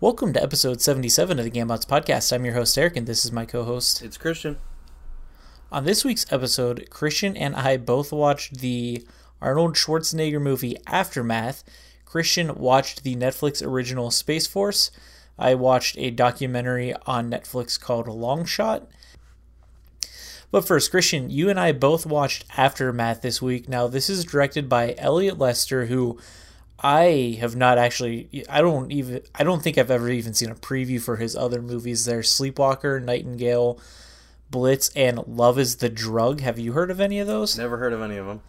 Welcome to episode 77 of the Gambots Podcast. I'm your host, Eric, and this is my co-host. It's Christian. On this week's episode, Christian and I both watched the Arnold Schwarzenegger movie Aftermath. Christian watched the Netflix original Space Force. I watched a documentary on Netflix called Long Shot. But first, Christian, you and I both watched Aftermath this week. Now, this is directed by Elliot Lester, who I have not actually, I don't think I've ever even seen a preview for his other movies. There's Sleepwalker, Nightingale, Blitz, and Love is the Drug. Have you heard of any of those? Never heard of any of them.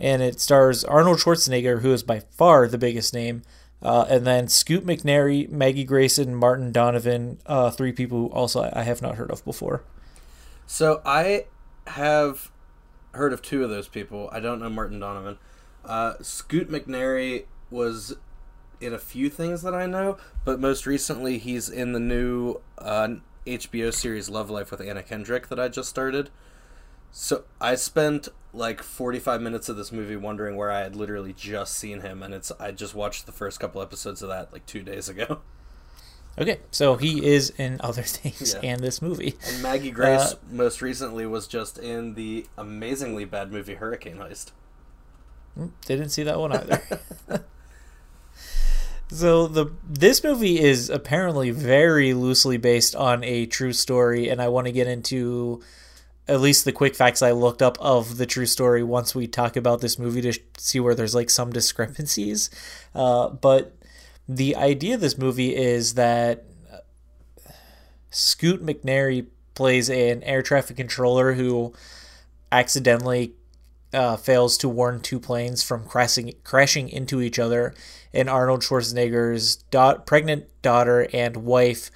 And it stars Arnold Schwarzenegger, who is by far the biggest name. And then Scoot McNairy, Maggie Grayson, Martin Donovan, three people who also I have not heard of before. So I have heard of two of those people. I don't know Martin Donovan. Scoot McNairy was in a few things that I know, but most recently he's in the new HBO series Love Life with Anna Kendrick that I just started. So I spent like 45 minutes of this movie wondering where I had literally just seen him, and I just watched the first couple episodes of that like 2 days ago. Okay, so he is in other things and this movie. And Maggie Grace, most recently, was just in the amazingly bad movie Hurricane Heist. Didn't see that one either. So this movie is apparently very loosely based on a true story, and I want to get into at least the quick facts I looked up of the true story once we talk about this movie to see where there's like some discrepancies. But the idea of this movie is that Scoot McNairy plays an air traffic controller who accidentally fails to warn two planes from crashing into each other, and Arnold Schwarzenegger's pregnant daughter and wife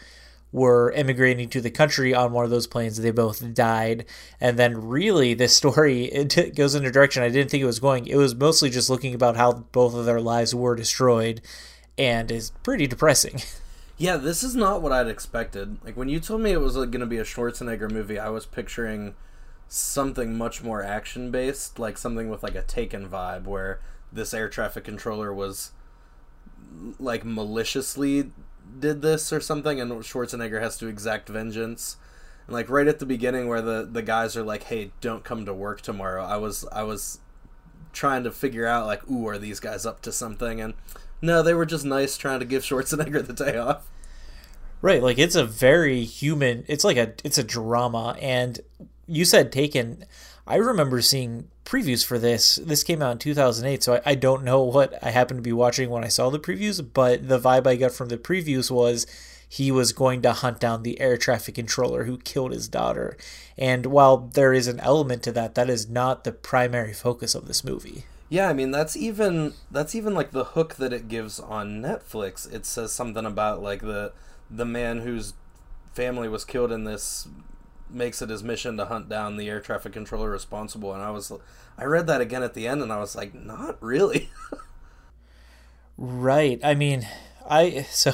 were immigrating to the country on one of those planes. They both died, and then really this story it goes in a direction I didn't think it was going. It was mostly just looking about how both of their lives were destroyed, and is pretty depressing. Yeah, this is not what I'd expected. Like, when you told me it was like, going to be a Schwarzenegger movie, I was picturing something much more action-based, like something with like a Taken vibe, where this air traffic controller was like maliciously did this or something, and Schwarzenegger has to exact vengeance. And like right at the beginning, where the guys are like, "Hey, don't come to work tomorrow," I was trying to figure out like, "Ooh, are these guys up to something?" And no, they were just nice, trying to give Schwarzenegger the day off. Right, like it's a very human. It's a drama, and you said Taken. I remember seeing previews for this. This came out in 2008, so I don't know what I happened to be watching when I saw the previews, but the vibe I got from the previews was he was going to hunt down the air traffic controller who killed his daughter. And while there is an element to that, that is not the primary focus of this movie. Yeah, I mean, that's even like the hook that it gives on Netflix. It says something about like the man whose family was killed in this makes it his mission to hunt down the air traffic controller responsible. And I read that again at the end, and I was like, not really. Right. I mean, this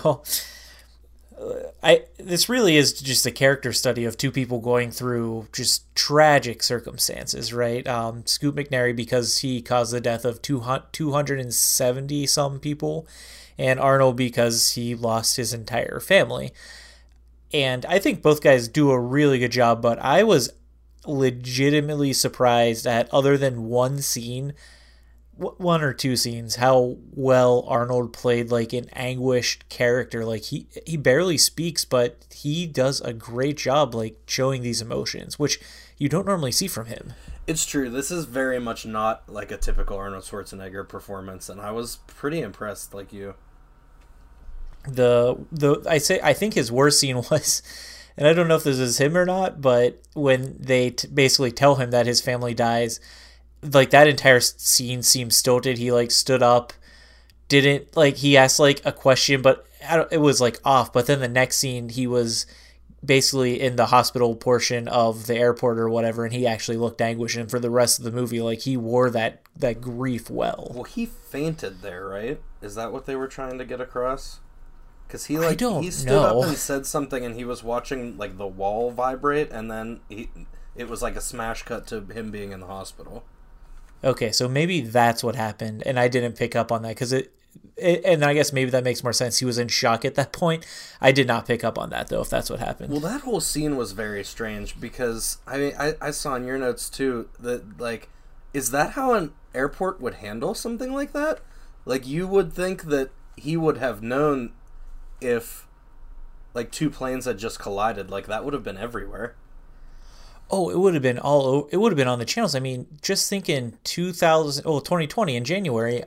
really is just a character study of two people going through just tragic circumstances, right? Scoot McNairy, because he caused the death of 270 some people, and Arnold because he lost his entire family. And I think both guys do a really good job, but I was legitimately surprised at, other than one or two scenes, how well Arnold played like an anguished character. Like he barely speaks, but he does a great job like showing these emotions, which you don't normally see from him. It's true. This is very much not like a typical Arnold Schwarzenegger performance, and I was pretty impressed, like you. I think his worst scene was, and I don't know if this is him or not, but when they basically tell him that his family dies, like that entire scene seems stilted. He like stood up, didn't like, he asked like a question, but it was like off. But then the next scene, he was basically in the hospital portion of the airport or whatever, and he actually looked anguished. And for the rest of the movie, like he wore that grief well. Well, he fainted there, right? Is that what they were trying to get across? Because he like he stood up and said something, and he was watching like the wall vibrate, and then it was like a smash cut to him being in the hospital. Okay, so maybe that's what happened, and I didn't pick up on that, because And I guess maybe that makes more sense. He was in shock at that point. I did not pick up on that, though, if that's what happened. Well, that whole scene was very strange because, I mean, I saw in your notes, too, that, like, is that how an airport would handle something like that? Like, you would think that he would have known if, like, two planes had just collided. Like, that would have been everywhere. Oh, it would have been all over. It would have been on the channels. I mean, just thinking 2020 in January,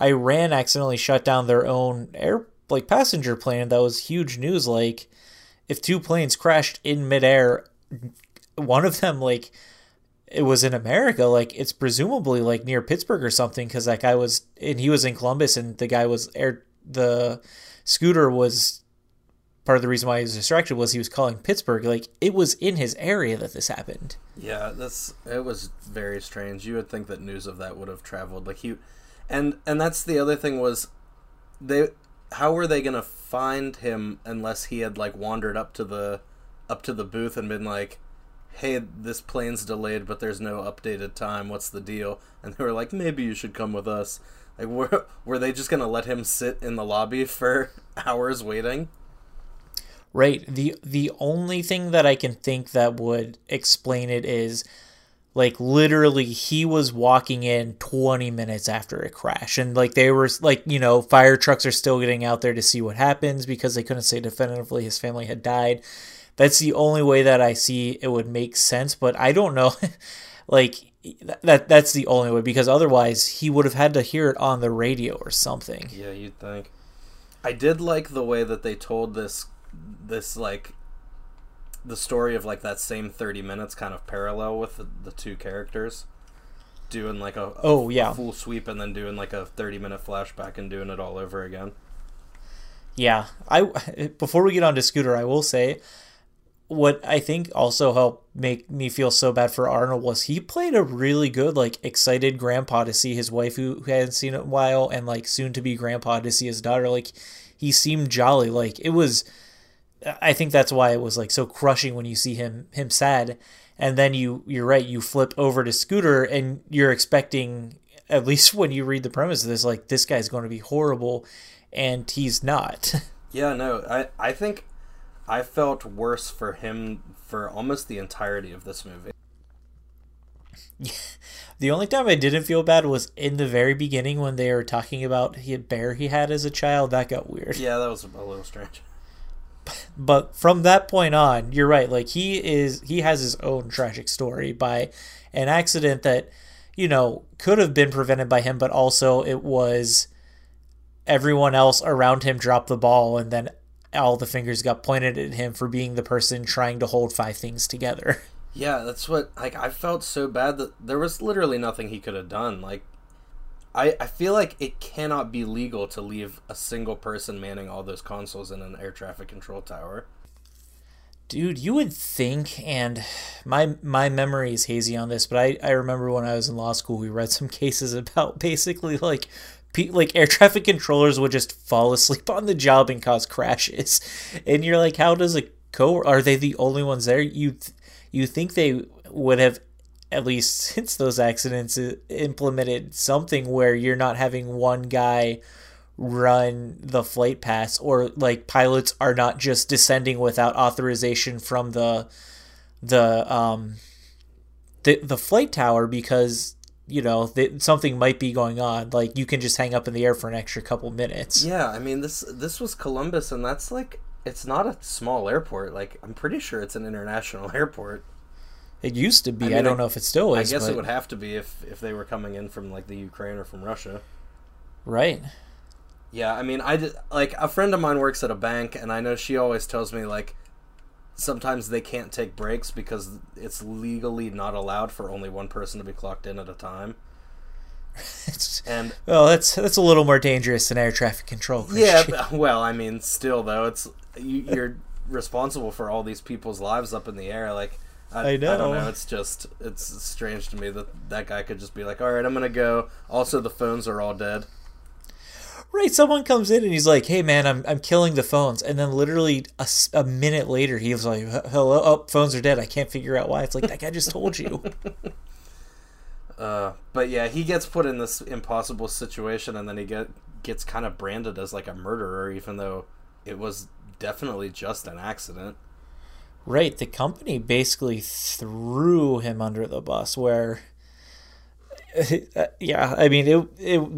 Iran accidentally shut down their own passenger plane. That was huge news. Like, if two planes crashed in midair, one of them, like, it was in America. Like, it's presumably like near Pittsburgh or something, because that guy was, and he was in Columbus, and the guy was the scooter was. Part of the reason why he was distracted was he was calling Pittsburgh. Like, it was in his area that this happened. Yeah, it was very strange. You would think that news of that would have traveled. Like, and that's the other thing was, how were they gonna find him unless he had, like, wandered up to the booth and been like, "Hey, this plane's delayed, but there's no updated time. What's the deal?" And they were like, "Maybe you should come with us." Like, were they just gonna let him sit in the lobby for hours waiting? Right. The only thing that I can think that would explain it is, like, literally he was walking in 20 minutes after a crash, and, like, they were, like, you know, fire trucks are still getting out there to see what happens because they couldn't say definitively his family had died. That's the only way that I see it would make sense, but I don't know. Like, that's the only way, because otherwise he would have had to hear it on the radio or something. Yeah, you'd think. I did like the way that they told this, like, the story of, like, that same 30 minutes kind of parallel with the two characters doing, like, a full sweep and then doing, like, a 30-minute flashback and doing it all over again. Yeah. Before we get on to Scooter, I will say what I think also helped make me feel so bad for Arnold was he played a really good, like, excited grandpa to see his wife who hadn't seen it in a while, and, like, soon-to-be grandpa to see his daughter. Like, he seemed jolly. Like, it was... I think that's why it was, like, so crushing when you see him sad. And then you're right, you flip over to Scooter and you're expecting, at least when you read the premise of this, like, this guy's going to be horrible, and he's not. Yeah, no, I think I felt worse for him for almost the entirety of this movie. The only time I didn't feel bad was in the very beginning when they were talking about the bear he had as a child. That got weird. Yeah, that was a little strange. But from that point on, you're right. Like, he has his own tragic story by an accident that, you know, could have been prevented by him, but also it was everyone else around him dropped the ball, and then all the fingers got pointed at him for being the person trying to hold five things together. Yeah, that's what, like, I felt so bad that there was literally nothing he could have done. Like, I feel like it cannot be legal to leave a single person manning all those consoles in an air traffic control tower. Dude, you would think, and my memory is hazy on this, but I remember when I was in law school, we read some cases about basically, like, like, air traffic controllers would just fall asleep on the job and cause crashes. And you're like, how does a are they the only ones there? You think they would have, at least since those accidents, implemented something where you're not having one guy run the flight pass, or, like, pilots are not just descending without authorization from the flight tower, because, you know, something might be going on. Like, you can just hang up in the air for an extra couple minutes. Yeah, I mean, this was Columbus, and that's, like, it's not a small airport. Like, I'm pretty sure it's an international airport. It used to be. I mean, I don't know if it still is. I guess it would have to be if they were coming in from, like, the Ukraine or from Russia. Right. Yeah, I mean, like, a friend of mine works at a bank, and I know she always tells me, like, sometimes they can't take breaks because it's legally not allowed for only one person to be clocked in at a time. Well, that's a little more dangerous than air traffic control. Yeah, well, I mean, still, though, it's you're responsible for all these people's lives up in the air, like... I know. I don't know. It's just, it's strange to me that guy could just be like, all right, I'm going to go. Also, the phones are all dead. Right. Someone comes in and he's like, hey, man, I'm killing the phones. And then literally a minute later, he was like, hello, oh, phones are dead. I can't figure out why. It's like, that guy just told you. But yeah, he gets put in this impossible situation, and then he gets kind of branded as like a murderer, even though it was definitely just an accident. Right. The company basically threw him under the bus where, yeah, I mean,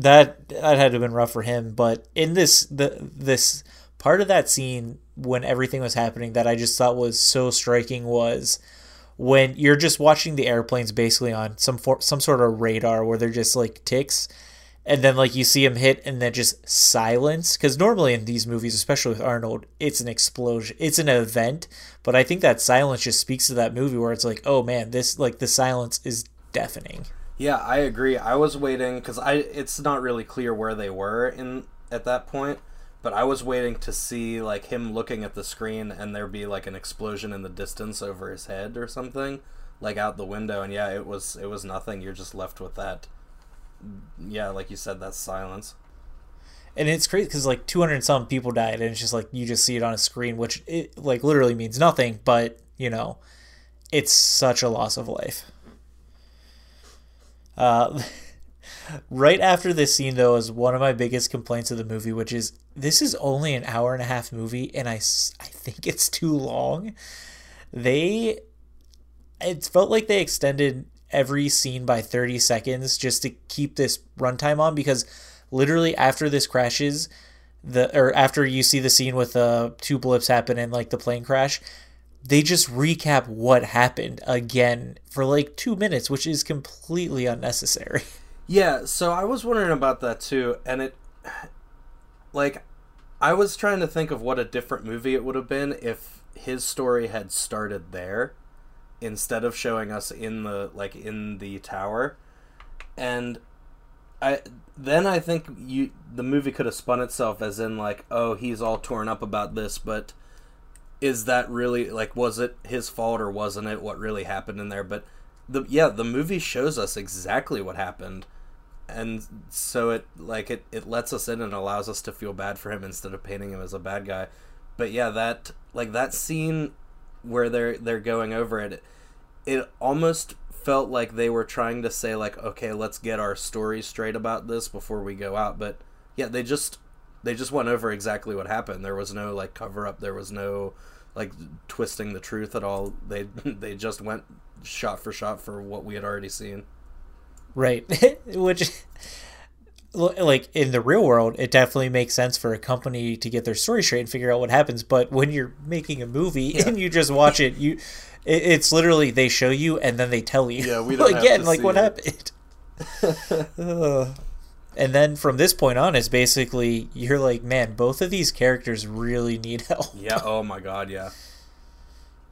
that had to have been rough for him. But in this part of that scene when everything was happening that I just thought was so striking was when you're just watching the airplanes basically on some sort of radar where they're just like ticks. And then, like, you see him hit and then just silence. Because normally in these movies, especially with Arnold, it's an explosion. It's an event. But I think that silence just speaks to that movie where it's like, oh, man, this, like, the silence is deafening. Yeah, I agree. I was waiting because it's not really clear where they were at that point. But I was waiting to see, like, him looking at the screen and there be, like, an explosion in the distance over his head or something. Like, out the window. And, yeah, it was nothing. You're just left with that. Yeah, like you said, that's silence. And it's crazy because like 200 some people died and it's just like you just see it on a screen, which it like literally means nothing, but you know, it's such a loss of life. Right after this scene though is one of my biggest complaints of the movie, which is this is only an hour and a half movie and I think it's too long. It felt like they extended every scene by 30 seconds just to keep this runtime on, because literally after this crashes after you see the scene with two blips happen and like the plane crash, they just recap what happened again for like 2 minutes, which is completely unnecessary. Yeah, so I was wondering about that too, and it like I was trying to think of what a different movie it would have been if his story had started there instead of showing us in the tower. And I think the movie could have spun itself as in like, oh, he's all torn up about this, but is that really, like, was it his fault or wasn't it? What really happened in there? But the movie shows us exactly what happened, and so it lets us in and allows us to feel bad for him instead of painting him as a bad guy. But yeah, that like that scene where they're going over it, it almost felt like they were trying to say like, okay, let's get our story straight about this before we go out. But yeah, they just went over exactly what happened. There was no like cover up. There was no like twisting the truth at all. They just went shot for what we had already seen. Right. Which like in the real world, it definitely makes sense for a company to get their story straight and figure out what happens. But when you're making a movie and you just watch it, it's literally they show you and then they tell you what happened. And then from this point on, it's basically you're like, man, both of these characters really need help. Yeah. Oh my God. Yeah.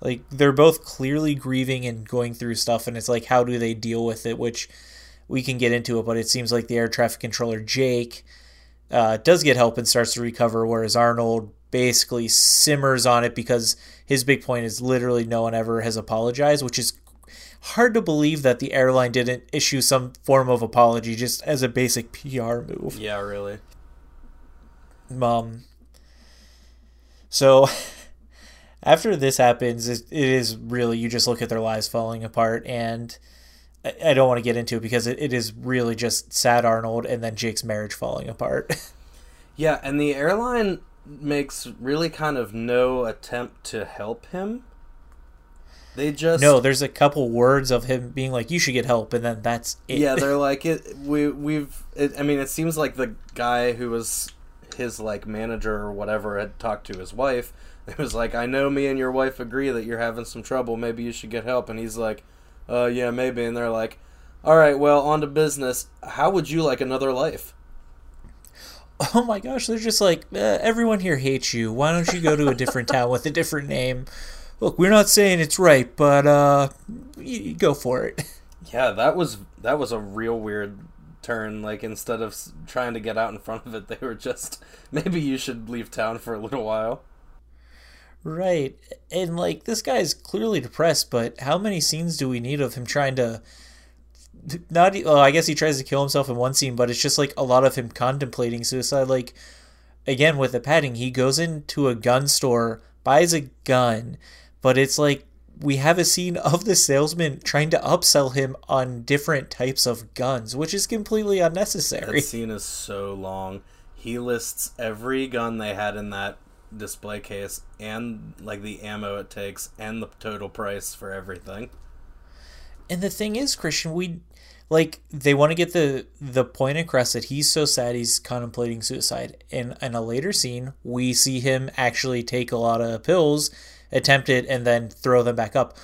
Like they're both clearly grieving and going through stuff, and it's like, how do they deal with it? Which we can get into it, but it seems like the air traffic controller, Jake, does get help and starts to recover, whereas Arnold basically simmers on it because his big point is literally no one ever has apologized, which is hard to believe that the airline didn't issue some form of apology just as a basic PR move. Yeah, really. So after this happens, it is really, you just look at their lives falling apart, and I don't want to get into it because it is really just sad Arnold and then Jake's marriage falling apart. Yeah, and the airline makes really kind of no attempt to help him. They just... No, there's a couple words of him being like, you should get help, and then that's it. Yeah, they're like, it seems like the guy who was his, like, manager or whatever had talked to his wife. It was like, I know me and your wife agree that you're having some trouble. Maybe you should get help. And he's like... yeah, maybe. And they're like, all right, well, on to business. How would you like another life? Oh my gosh, they're just like, everyone here hates you. Why don't you go to a different town with a different name? Look, we're not saying it's right, but you go for it. Yeah, that was a real weird turn. Like, instead of trying to get out in front of it, they were just, maybe you should leave town for a little while. Right. And like this guy's clearly depressed, but how many scenes do we need of him trying to not, well, I guess he tries to kill himself in one scene, but it's just like a lot of him contemplating suicide. Like again with the padding, he goes into a gun store, buys a gun, but it's like we have a scene of the salesman trying to upsell him on different types of guns, which is completely unnecessary. That scene is so long. He lists every gun they had in that display case and, like, the ammo it takes and the total price for everything. And the thing is, Christian, we... Like, they want to get the point across that he's so sad he's contemplating suicide. In a later scene, we see him actually take a lot of pills, attempt it, and then throw them back up.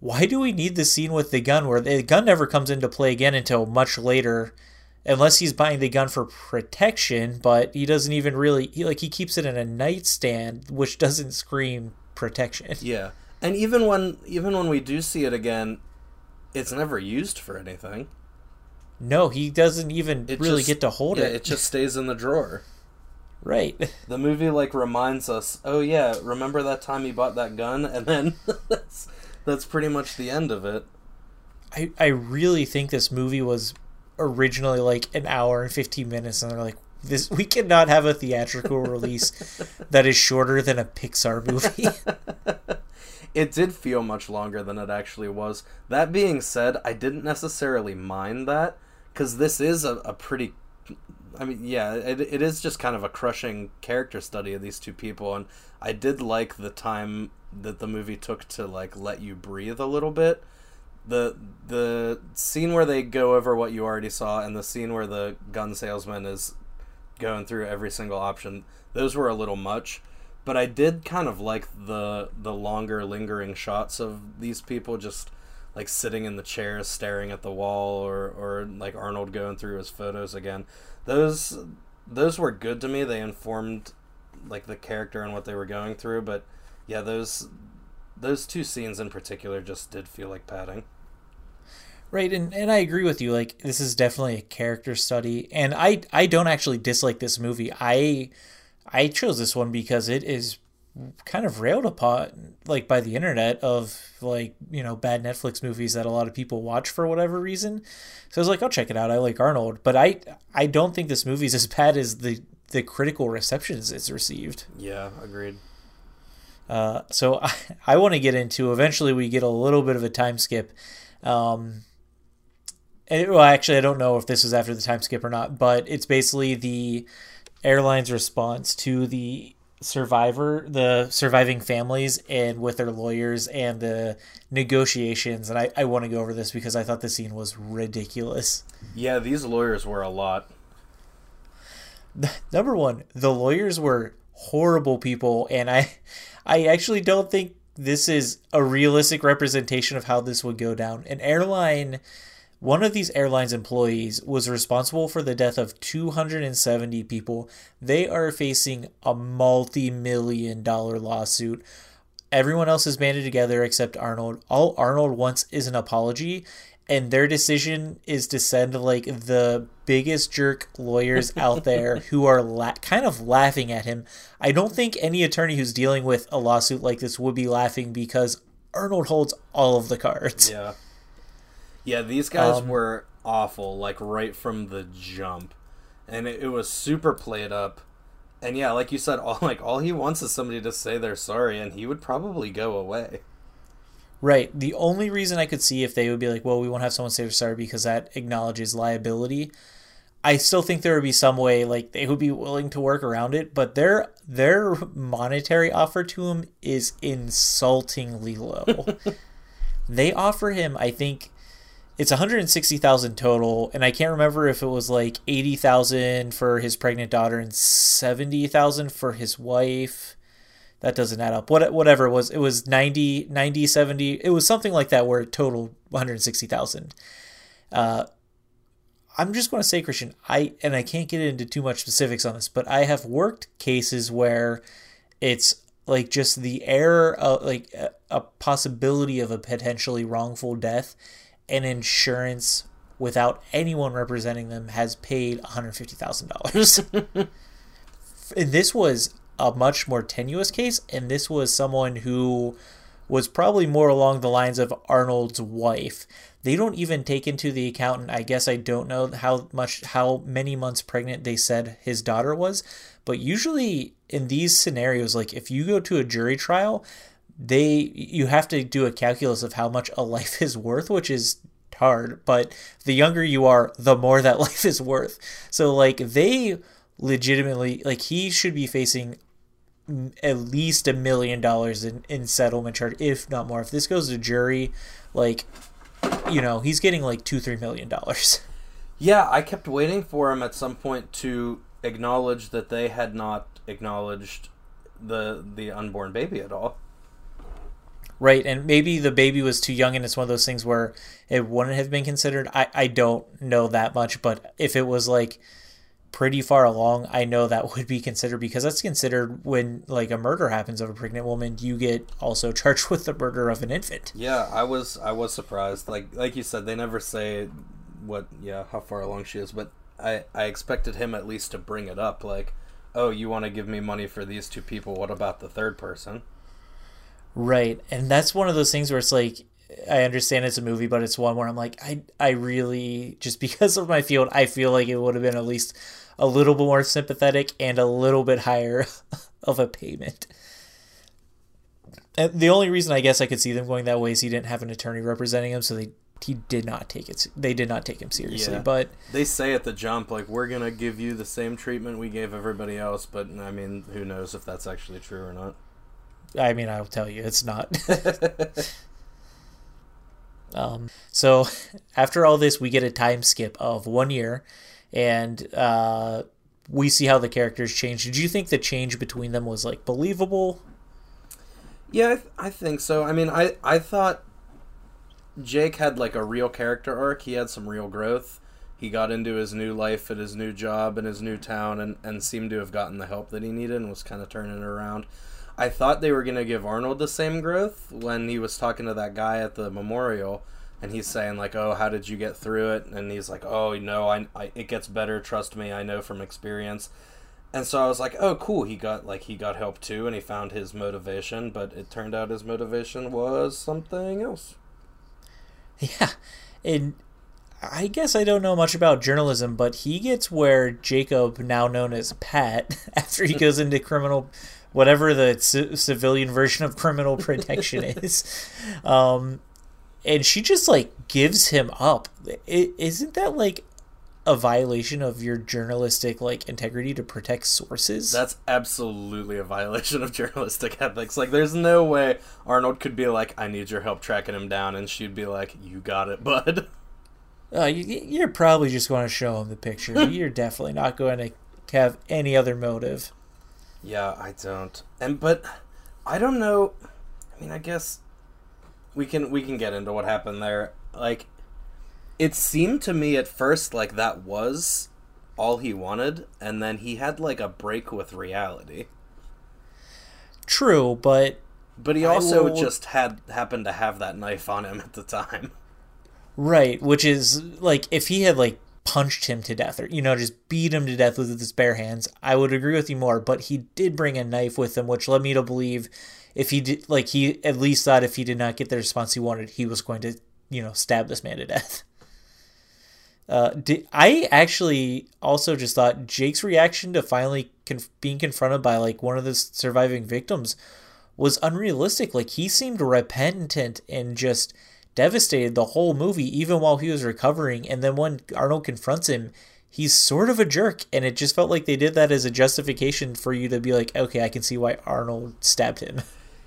Why do we need the scene with the gun where the gun never comes into play again until much later, unless he's buying the gun for protection, but he doesn't even really... He keeps it in a nightstand, which doesn't scream protection. Yeah, and even when we do see it again, it's never used for anything. No, he doesn't even get to hold it. It just stays in the drawer. Right. The movie, reminds us, oh, yeah, remember that time he bought that gun? And then that's pretty much the end of it. I really think this movie was originally, an hour and 15 minutes, and they're like, we cannot have a theatrical release that is shorter than a Pixar movie. It did feel much longer than it actually was. That being said, I didn't necessarily mind that, because this is a pretty... I mean, yeah, it is just kind of a crushing character study of these two people, and I did like the time that the movie took to, let you breathe a little bit. The scene where they go over what you already saw and the scene where the gun salesman is going through every single option, those were a little much. But I did kind of like the longer, lingering shots of these people just, sitting in the chairs, staring at the wall, or Arnold going through his photos again. Those were good to me. They informed, the character and what they were going through. But, yeah, those two scenes in particular just did feel like padding. Right, and I agree with you. This is definitely a character study. And I don't actually dislike this movie. I chose this one because it is kind of railed upon, by the internet of, bad Netflix movies that a lot of people watch for whatever reason. So I was I'll check it out. I like Arnold. But I don't think this movie's as bad as the critical receptions it's received. Yeah, agreed. So I want to get into, eventually we get a little bit of a time skip. Actually, I don't know if this is after the time skip or not, but it's basically the... airline's response to the surviving families and with their lawyers and the negotiations. And I want to go over this because I thought the scene was ridiculous. Yeah, these lawyers were a lot. Number one, the lawyers were horrible people. And I actually don't think this is a realistic representation of how this would go down. One of these airlines employees was responsible for the death of 270 people. They are facing a multi-million-dollar lawsuit. Everyone else is banded together except Arnold. All Arnold wants is an apology, and their decision is to send, the biggest jerk lawyers out there who are kind of laughing at him. I don't think any attorney who's dealing with a lawsuit like this would be laughing because Arnold holds all of the cards. Yeah. Yeah, these guys were awful, right from the jump. And it was super played up. And yeah, like you said, all he wants is somebody to say they're sorry, and he would probably go away. Right. The only reason I could see if they would be we won't have someone say they're sorry because that acknowledges liability. I still think there would be some way, they would be willing to work around it, but their monetary offer to him is insultingly low. They offer him, I think... It's $160,000 total, and I can't remember if it was $80,000 for his pregnant daughter and $70,000 for his wife. That doesn't add up. Whatever it was 90, 70. It was something like that where it totaled $160,000. I'm just going to say, Christian, I can't get into too much specifics on this, but I have worked cases where it's just the error of a possibility of a potentially wrongful death. And insurance, without anyone representing them, has paid $150,000. And this was a much more tenuous case, and this was someone who was probably more along the lines of Arnold's wife. They don't even take into the account, and I guess I don't know how many months pregnant they said his daughter was, but usually in these scenarios, if you go to a jury trial... you have to do a calculus of how much a life is worth, which is hard, but the younger you are, the more that life is worth. So they legitimately, like, he should be facing at least $1 million in settlement charge, if not more. If this goes to jury, like, you know, he's getting like $2-3 million. Yeah, I kept waiting for him at some point to acknowledge that they had not acknowledged the unborn baby at all. Right, and maybe the baby was too young, and it's one of those things where it wouldn't have been considered. I don't know that much, but if it was like pretty far along, I know that would be considered, because that's considered when like a murder happens of a pregnant woman, you get also charged with the murder of an infant. Yeah, I was surprised. Like you said, they never say how far along she is, but I expected him at least to bring it up, like, oh, you want to give me money for these two people, what about the third person? Right, and that's one of those things where it's like, I understand it's a movie, but it's one where I'm like, I really, just because of my field, I feel like it would have been at least a little bit more sympathetic and a little bit higher of a payment. And the only reason I guess I could see them going that way is he didn't have an attorney representing him, so he did not take it. They did not take him seriously. Yeah. But they say at the jump, like, we're gonna give you the same treatment we gave everybody else. But I mean, who knows if that's actually true or not? I mean, I'll tell you, it's not. So after all this, we get a time skip of 1 year, and we see how the characters change. Did you think the change between them was like believable? Yeah, I think so. I mean, I thought Jake had like a real character arc. He had some real growth. He got into his new life at his new job in his new town, and seemed to have gotten the help that he needed and was kind of turning it around. I thought they were going to give Arnold the same growth when he was talking to that guy at the memorial, and he's saying like, oh, how did you get through it? And he's like, oh, no, it gets better. Trust me. I know from experience. And so I was like, oh, cool. He got help too. And he found his motivation, but it turned out his motivation was something else. Yeah. And I guess I don't know much about journalism, but he gets where Jacob, now known as Pat, after he goes into criminal, whatever the civilian version of criminal protection is. And she just like gives him up. Isn't that like a violation of your journalistic like integrity to protect sources? That's absolutely a violation of journalistic ethics. Like, there's no way Arnold could be like, I need your help tracking him down, and she'd be like, you got it, bud. You're probably just going to show him the picture. You're definitely not going to have any other motive. Yeah, I don't. But I don't know. I mean, I guess we can get into what happened there. Like, it seemed to me at first like that was all he wanted, and then he had like a break with reality. True, but he also just happened to have that knife on him at the time. Right, which is like, if he had like punched him to death, or, you know, just beat him to death with his bare hands, I would agree with you more, but he did bring a knife with him, which led me to believe if he did, like, he at least thought if he did not get the response he wanted, he was going to, you know, stab this man to death. I actually also just thought Jake's reaction to finally being confronted by like one of the surviving victims was unrealistic. Like, he seemed repentant and just devastated the whole movie, even while he was recovering. And then when Arnold confronts him, he's sort of a jerk, and it just felt like they did that as a justification for you to be like, okay, I can see why Arnold stabbed him.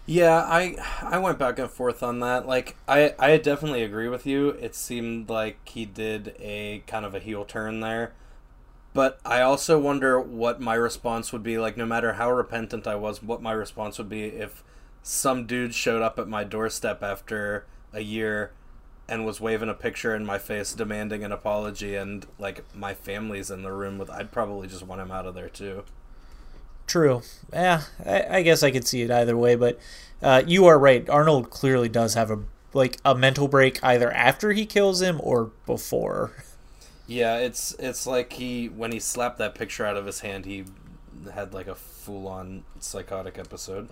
Yeah, I went back and forth on that. Like, I definitely agree with you. It seemed like he did a kind of a heel turn there, but I also wonder what my response would be, like, no matter how repentant I was, what my response would be if some dude showed up at my doorstep after a year and was waving a picture in my face demanding an apology, and like my family's in the room with, I'd probably just want him out of there too. True. Yeah, I guess I could see it either way, but you are right. Arnold clearly does have a mental break either after he kills him or before. Yeah, it's like when he slapped that picture out of his hand, he had like a full-on psychotic episode.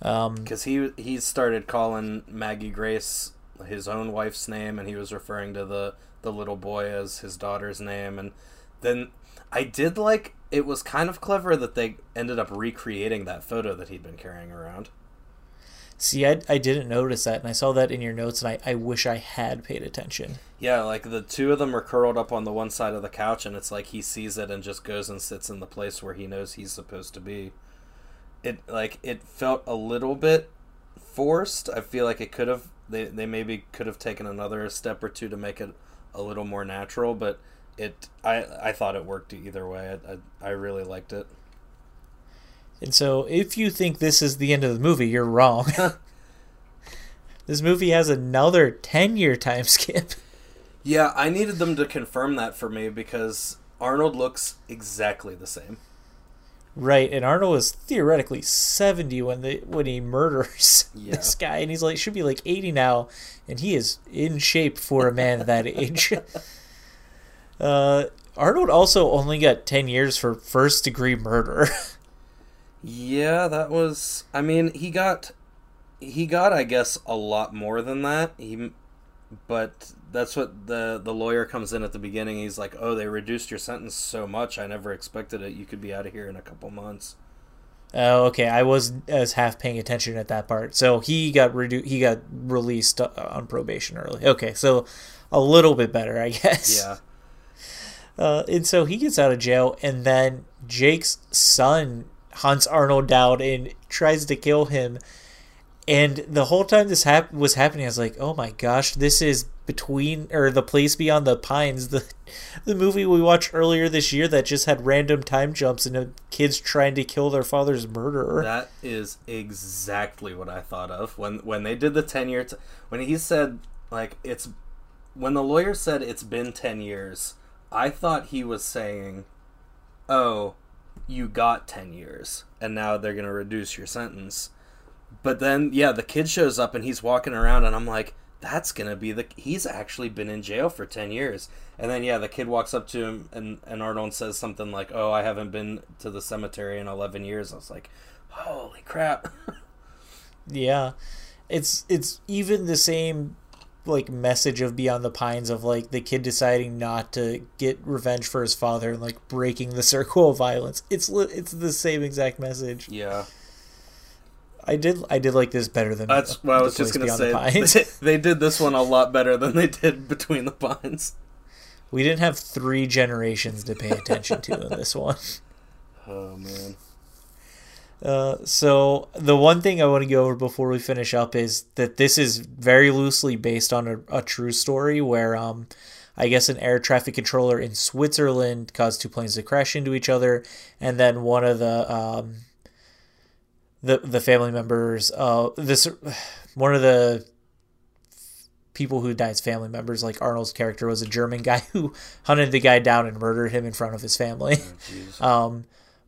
Because he started calling Maggie Grace his own wife's name, and he was referring to the little boy as his daughter's name. And then I did like, it was kind of clever that they ended up recreating that photo that he'd been carrying around. See, I didn't notice that, and I saw that in your notes, and I wish I had paid attention. Yeah, like the two of them are curled up on the one side of the couch, and it's like he sees it and just goes and sits in the place where he knows he's supposed to be. It felt a little bit forced. I feel like it could have, they maybe could have taken another step or two to make it a little more natural, but I thought it worked either way. I really liked it. And so, if you think this is the end of the movie, you're wrong. This movie has another 10-year time skip. Yeah, I needed them to confirm that for me because Arnold looks exactly the same. Right, and Arnold is theoretically 70 when he murders this guy, and he's like should be like 80 now, and he is in shape for a man that age. Arnold also only got 10 years for first-degree murder. Yeah, that was... I mean, he got, I guess, a lot more than that. But that's what the lawyer comes in at the beginning. He's like, oh, they reduced your sentence so much. I never expected it. You could be out of here in a couple months. Oh, okay. I wasn't as half paying attention at that part. So he got released on probation early. Okay, so a little bit better, I guess. Yeah. And so he gets out of jail, and then Jake's son hunts Arnold down and tries to kill him. And the whole time this was happening, I was like, oh my gosh, this is The Place Beyond the Pines, the movie we watched earlier this year that just had random time jumps and kids trying to kill their father's murderer. That is exactly what I thought of. When they did the 10-year... when he said, like, it's... when the lawyer said it's been 10 years, I thought he was saying, oh, you got 10 years, and now they're going to reduce your sentence. But then, yeah, the kid shows up, and he's walking around, and I'm like, that's going to be he's actually been in jail for 10 years. And then, yeah, the kid walks up to him, and Arnold says something like, oh, I haven't been to the cemetery in 11 years. I was like, holy crap. Yeah. It's even the same, like, message of Beyond the Pines of, like, the kid deciding not to get revenge for his father and, like, breaking the circle of violence. It's the same exact message. Yeah. I did like this better than that's what I was just going to say. They did this one a lot better than they did Between the Pines. We didn't have three generations to pay attention to in this one. Oh, man. So the one thing I want to go over before we finish up is that this is very loosely based on a true story where I guess an air traffic controller in Switzerland caused two planes to crash into each other, and then one of the family members one of the people who died's family members, like Arnold's character, was a German guy who hunted the guy down and murdered him in front of his family. Oh,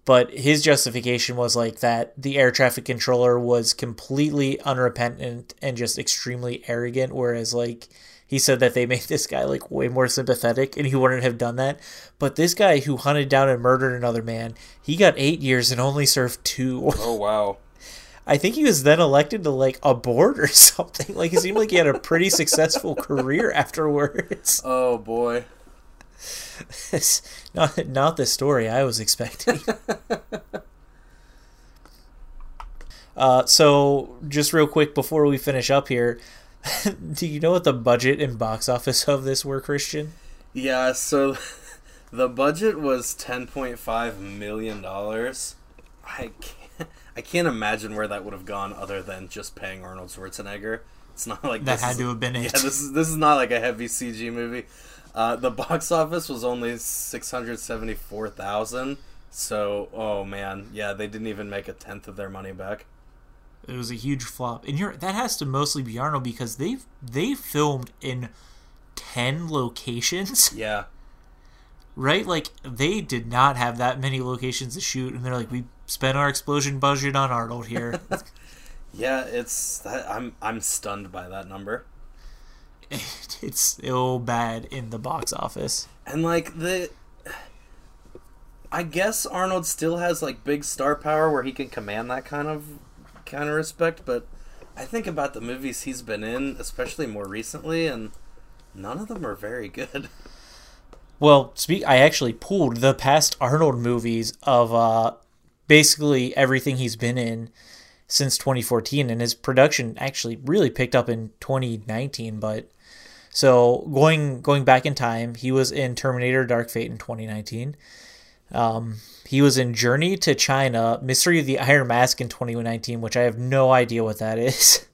but his justification was like that the air traffic controller was completely unrepentant and just extremely arrogant, whereas like he said that they made this guy like way more sympathetic and he wouldn't have done that. But this guy who hunted down and murdered another man, he got 8 years and only served 2. Oh, wow. I think he was then elected to like a board or something. Like it seemed like he had a pretty successful career afterwards. Oh, boy. It's not the story I was expecting. So just real quick before we finish up here, do you know what the budget and box office of this were, Christian? Yeah, so the budget was $10.5 million. I can't imagine where that would have gone other than just paying Arnold Schwarzenegger. It's not like that had to have been it. Yeah, this is not like a heavy CG movie. The box office was only $674,000, so, oh man, yeah, they didn't even make a tenth of their money back. It was a huge flop, and that has to mostly be Arnold because they filmed in 10 locations. Yeah, right. Like they did not have that many locations to shoot, and they're like, we spent our explosion budget on Arnold here. Yeah, I'm stunned by that number. It's so bad in the box office. And, like, I guess Arnold still has, like, big star power where he can command that kind of respect, but I think about the movies he's been in, especially more recently, and none of them are very good. Well, I actually pulled the past Arnold movies of basically everything he's been in, since 2014, and his production actually really picked up in 2019. But so going back in time, he was in Terminator Dark Fate in 2019. He was in Journey to China, Mystery of the Iron Mask in 2019, which I have no idea what that is.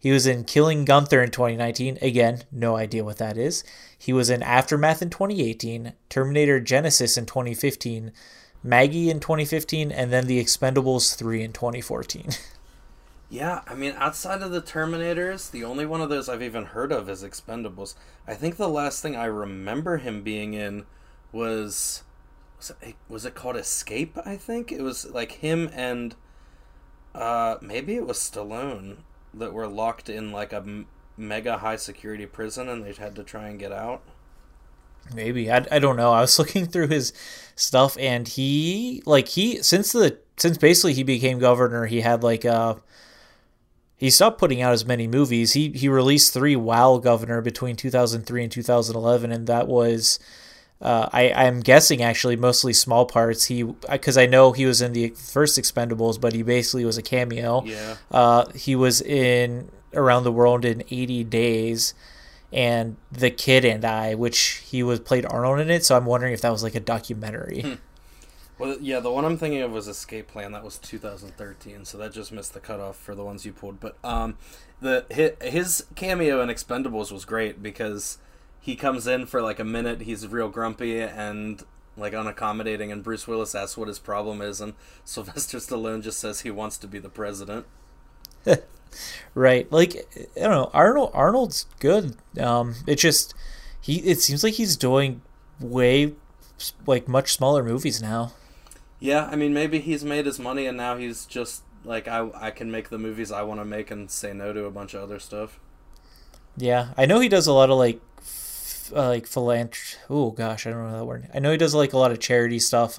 He was in Killing Gunther in 2019. Again, no idea what that is. He was in Aftermath in 2018, Terminator Genesis in 2015, Maggie in 2015, and then The Expendables 3 in 2014. Yeah, I mean, outside of the Terminators, the only one of those I've even heard of is Expendables. I think the last thing I remember him being in was it called Escape, I think? It was like him and maybe it was Stallone that were locked in like a mega high security prison and they had to try and get out. Maybe. I don't know. I was looking through his stuff and since basically he became governor, he had he stopped putting out as many movies. He released 3 while governor between 2003 and 2011. And that was, I'm guessing actually mostly small parts. Because I know he was in the first Expendables, but he basically was a cameo. Yeah. He was in Around the World in 80 Days and The Kid and I, which he was played Arnold in it. So I'm wondering if that was like a documentary. Well, yeah, the one I'm thinking of was Escape Plan. That was 2013, so that just missed the cutoff for the ones you pulled. But his cameo in Expendables was great because he comes in for like a minute, he's real grumpy and like unaccommodating, and Bruce Willis asks what his problem is, and Sylvester Stallone just says he wants to be the president. Right. Like, I don't know, Arnold's good. It seems like he's doing way like much smaller movies now. Yeah, I mean, maybe he's made his money and now he's just like, I can make the movies I want to make and say no to a bunch of other stuff. Yeah, I know he does a lot of like philanthropy. Oh gosh, I don't know that word. I know he does like a lot of charity stuff.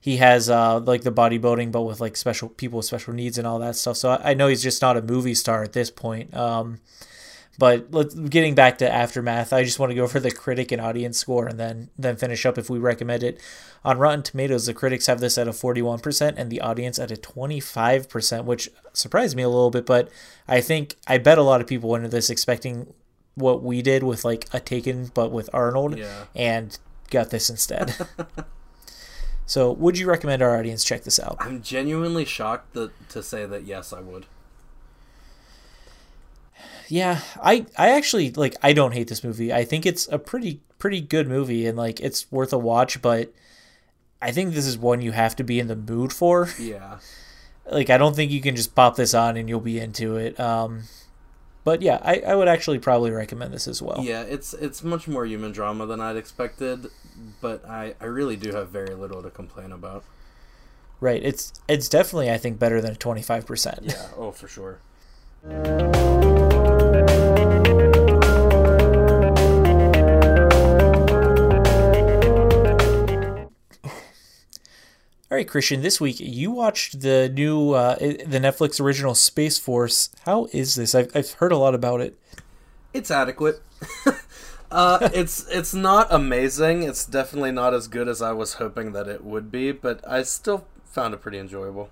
He has like the bodybuilding, but with like special people with special needs and all that stuff. So I know he's just not a movie star at this point. But getting back to Aftermath, I just want to go over the critic and audience score and then finish up if we recommend it. On Rotten Tomatoes, the critics have this at a 41% and the audience at a 25%, which surprised me a little bit. But I bet a lot of people went into this expecting what we did with like a Taken, but with Arnold, and got this instead. So would you recommend our audience check this out? I'm genuinely shocked to say that yes, I would. Yeah, I actually I don't hate this movie. I think it's a pretty good movie and like it's worth a watch, but I think this is one you have to be in the mood for. Yeah. Like I don't think you can just pop this on and you'll be into it. But yeah, I would actually probably recommend this as well. Yeah, it's much more human drama than I'd expected, but I really do have very little to complain about. Right. It's definitely I think better than 25%. Yeah, oh for sure. All right, Christian, this week you watched the new the Netflix original Space Force. How is this? I've heard a lot about it. It's adequate. It's not amazing. It's definitely not as good as I was hoping that it would be, but I still found it pretty enjoyable.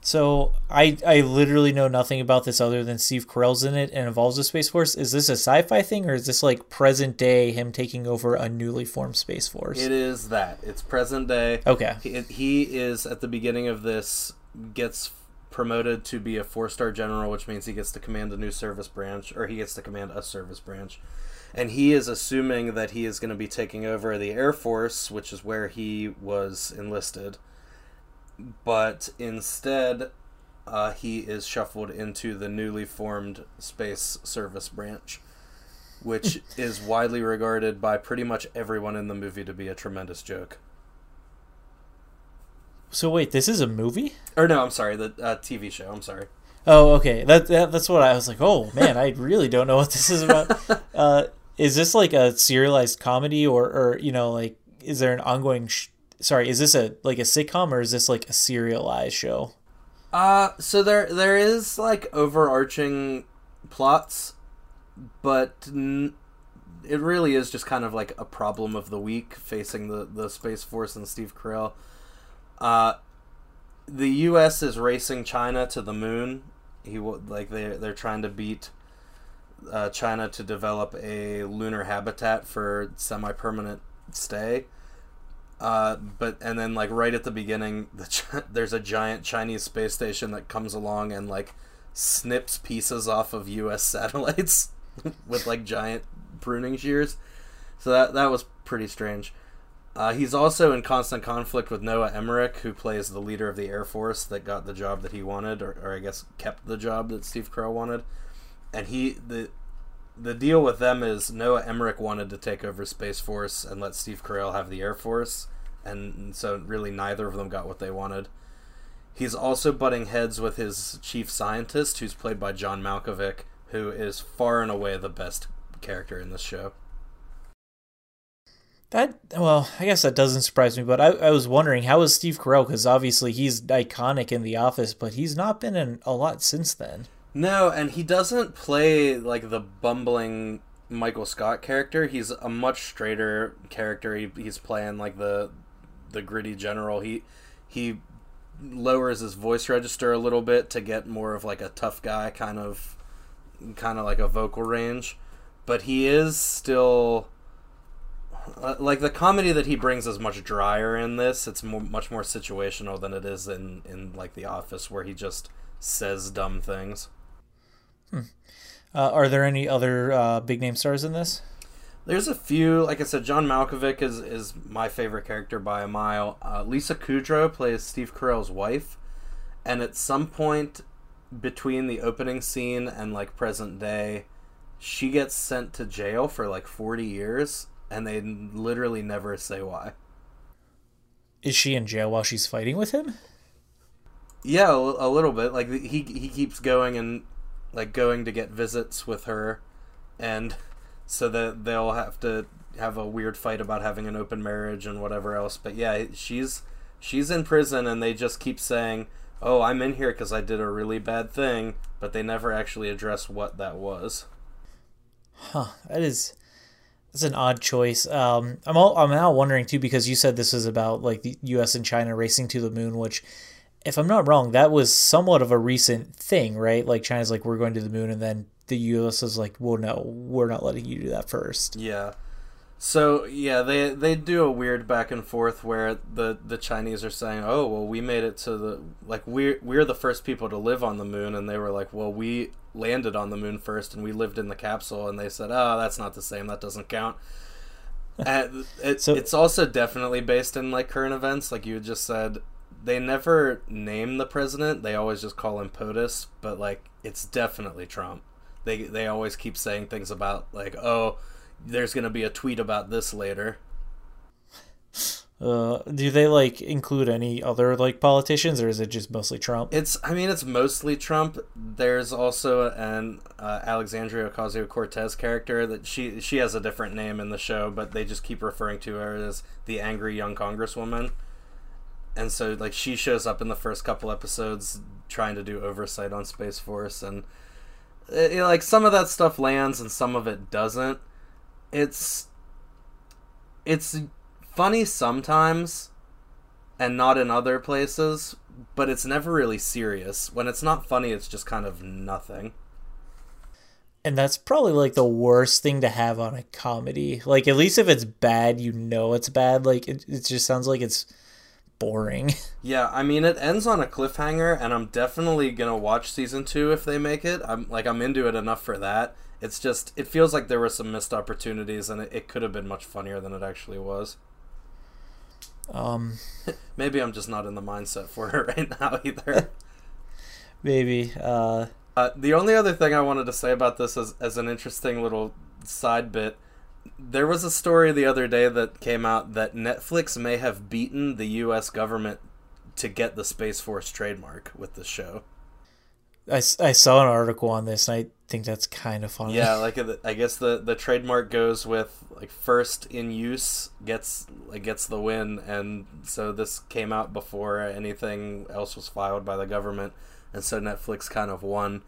So I literally know nothing about this other than Steve Carell's in it and involves the Space Force. Is this a sci-fi thing or is this like present day him taking over a newly formed Space Force? It is that. It's present day. Okay. He is at the beginning of this, gets promoted to be a 4-star general, which means he gets to command a service branch. And he is assuming that he is going to be taking over the Air Force, which is where he was enlisted. But instead, he is shuffled into the newly formed Space Service Branch, which is widely regarded by pretty much everyone in the movie to be a tremendous joke. So wait, this is a movie? Or no, I'm sorry, the TV show, I'm sorry. Oh, okay, that's what I was like, oh man, I really don't know what this is about. Is this like a serialized comedy or you know, like, is there an ongoing... is this a sitcom or is this like a serialized show? So there is like overarching plots, but it really is just kind of like a problem of the week facing the Space Force and Steve Carell. the U.S. is racing China to the moon. They're trying to beat China to develop a lunar habitat for semi-permanent stay. But right at the beginning, there's a giant Chinese space station that comes along and snips pieces off of U.S. satellites with giant pruning shears. So that was pretty strange. He's also in constant conflict with Noah Emmerich, who plays the leader of the Air Force that got the job that he wanted, or I guess kept the job that Steve Carell wanted. And the deal with them is Noah Emmerich wanted to take over Space Force and let Steve Carell have the Air Force, and so really neither of them got what they wanted. He's also butting heads with his chief scientist, who's played by John Malkovich, who is far and away the best character in this show. I guess that doesn't surprise me, but I was wondering, how is Steve Carell? Because obviously he's iconic in The Office, but he's not been in a lot since then. No, and he doesn't play, the bumbling Michael Scott character. He's a much straighter character. He's playing, the gritty general. He lowers his voice register a little bit to get more of, a tough guy kind of like a vocal range. But he is still... the comedy that he brings is much drier in this. It's much more situational than it is in The Office, where he just says dumb things. Are there any other big name stars in this? There's a few. Like I said, John Malkovich is my favorite character by a mile. Lisa Kudrow plays Steve Carell's wife, and at some point between the opening scene and present day, she gets sent to jail for 40 years. And they literally never say why. Is she in jail while she's fighting with him? Yeah, a little bit. He keeps going and going to get visits with her, and so that they'll have to have a weird fight about having an open marriage and whatever else. But yeah, she's in prison, and they just keep saying, "Oh, I'm in here because I did a really bad thing," but they never actually address what that was. Huh? That is. It's an odd choice. I'm now wondering too, because you said this is about the U.S. and China racing to the moon, which, if I'm not wrong, that was somewhat of a recent thing, right? China's we're going to the moon, and then the U.S. is well, no, we're not letting you do that first. Yeah. So yeah, they do a weird back and forth where the Chinese are saying, "Oh, well, we made it to the we're the first people to live on the moon," and they were like, "Well, we landed on the moon first and we lived in the capsule," and they said, "Oh, that's not the same, that doesn't count." It's also definitely based in current events. You just said, they never name the president, they always just call him POTUS, but it's definitely Trump. They always keep saying things about "Oh, there's gonna be a tweet about this later." Do they include any other politicians, or is it just mostly Trump? It's mostly Trump. There's also an Alexandria Ocasio-Cortez character that she has a different name in the show, but they just keep referring to her as the angry young congresswoman. And so she shows up in the first couple episodes trying to do oversight on Space Force, and some of that stuff lands and some of it doesn't. It's funny sometimes and not in other places, but it's never really serious. When it's not funny, it's just kind of nothing. And that's probably the worst thing to have on a comedy. At least if it's bad, it's bad. It just sounds like it's boring. Yeah, it ends on a cliffhanger, and I'm definitely gonna watch season 2 if they make it. I'm into it enough for that. It's just, it feels like there were some missed opportunities, and it could have been much funnier than it actually was. Maybe I'm just not in the mindset for it right now either. Maybe. The only other thing I wanted to say about this is, as an interesting little side bit, there was a story the other day that came out that Netflix may have beaten the U.S. government to get the Space Force trademark with the show. I saw an article on this, and I think that's kind of funny. Yeah, I guess the trademark goes with first in use gets the win, and so this came out before anything else was filed by the government, and so Netflix kind of won.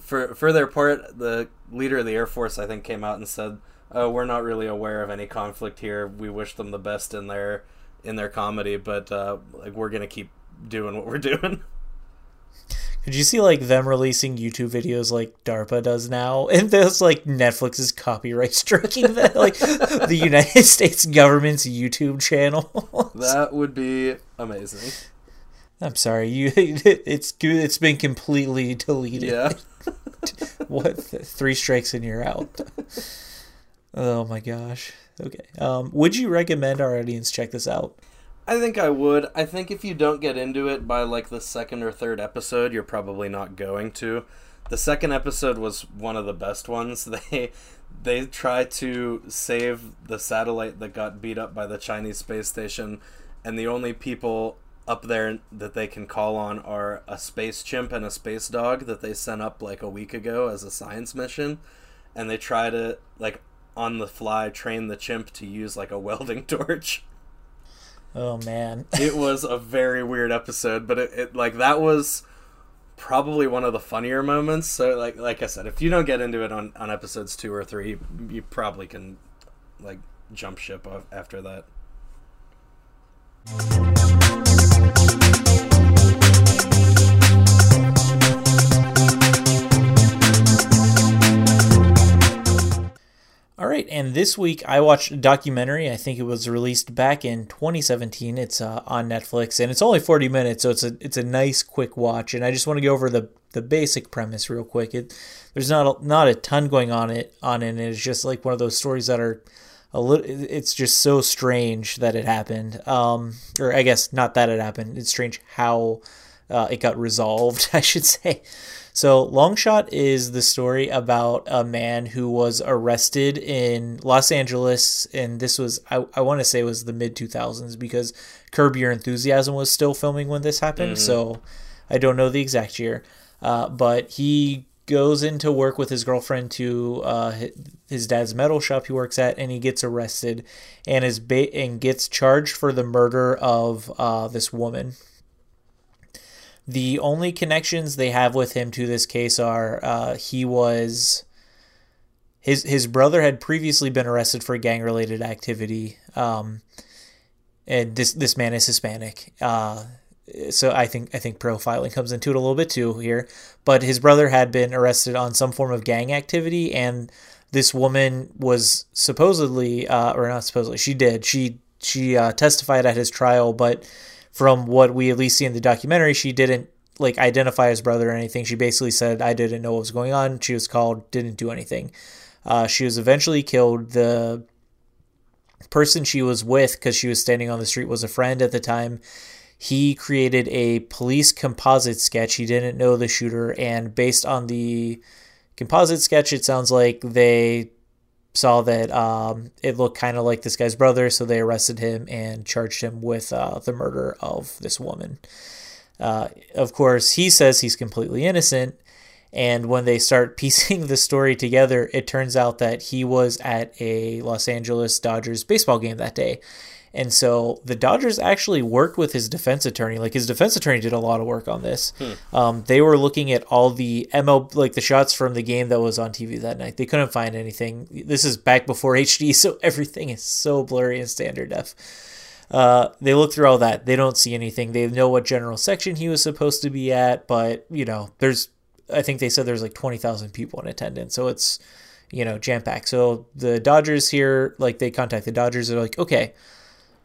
For their part, the leader of the Air Force, I think, came out and said, "Oh, we're not really aware of any conflict here. We wish them the best in their comedy, but we're gonna keep doing what we're doing. Could you see, like, them releasing YouTube videos like DARPA does now? And there's, like, Netflix's copyright striking that, like, the United States government's YouTube channel. That would be amazing. I'm sorry, it's good. It's been completely deleted. Yeah. What? 3 strikes and you're out. Oh, my gosh. Okay. Would you recommend our audience check this out? I think I would. I think if you don't get into it by, like, the second or third episode, you're probably not going to. The second episode was one of the best ones. They try to save the satellite that got beat up by the Chinese space station, and the only people up there that they can call on are a space chimp and a space dog that they sent up, like, a week ago as a science mission, and they try to, like, on the fly train the chimp to use, like, a welding torch. Oh, man. It was a very weird episode, but it like, that was probably one of the funnier moments. So, like I said, if you don't get into it on episodes 2 or 3, you probably can, like, jump ship after that. All right, and this week I watched a documentary. I think it was released back in 2017. It's on Netflix, and it's only 40 minutes, so it's a nice quick watch. And I just want to go over the basic premise real quick. There's not a ton going on in it. It's just like one of those stories that are a little. It's just so strange that it happened, or I guess not that it happened. It's strange how it got resolved, I should say. So Long Shot is the story about a man who was arrested in Los Angeles, and this was, I want to say, was the mid-2000s, because Curb Your Enthusiasm was still filming when this happened, so I don't know the exact year. But he goes into work with his girlfriend to his dad's metal shop he works at, and he gets arrested and gets charged for the murder of this woman. The only connections they have with him to this case are his brother had previously been arrested for gang-related activity, and this man is Hispanic, so I think profiling comes into it a little bit too here. But his brother had been arrested on some form of gang activity, and this woman was supposedly, or not supposedly, she testified at his trial, but from what we at least see in the documentary, she didn't, like, identify his brother or anything. She basically said, I didn't know what was going on. She was called, didn't do anything. She was eventually killed. The person she was with, because she was standing on the street, was a friend at the time. He created a police composite sketch. He didn't know the shooter. And based on the composite sketch, it sounds like they saw that it looked kind of like this guy's brother, so they arrested him and charged him with the murder of this woman. Of course, he says he's completely innocent, and when they start piecing the story together, it turns out that he was at a Los Angeles Dodgers baseball game that day. And so the Dodgers actually worked with his defense attorney. Like, his defense attorney did a lot of work on this. They were looking at all the MLB, like, the shots from the game that was on TV that night. They couldn't find anything. This is back before HD, so everything is so blurry and standard def. They look through all that. They don't see anything. They know what general section he was supposed to be at, but, you know, I think they said there's like 20,000 people in attendance, so it's, you know, jam-packed. So the Dodgers here, like, they contact the Dodgers. They're like, okay,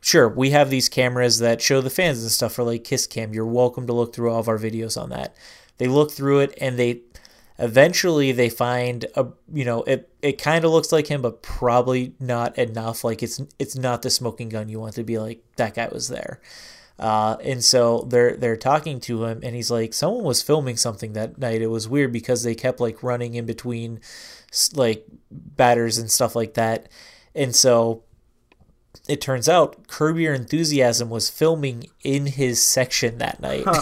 sure, we have these cameras that show the fans and stuff for, like, Kiss Cam. You're welcome to look through all of our videos on that. They look through it, and they eventually find a, you know, it kind of looks like him, but probably not enough. Like, it's not the smoking gun you want to be like, that guy was there. And so they're talking to him, and he's like, someone was filming something that night. It was weird because they kept, like, running in between, like, batters and stuff like that. And so it turns out Curb Your Enthusiasm was filming in his section that night. Huh.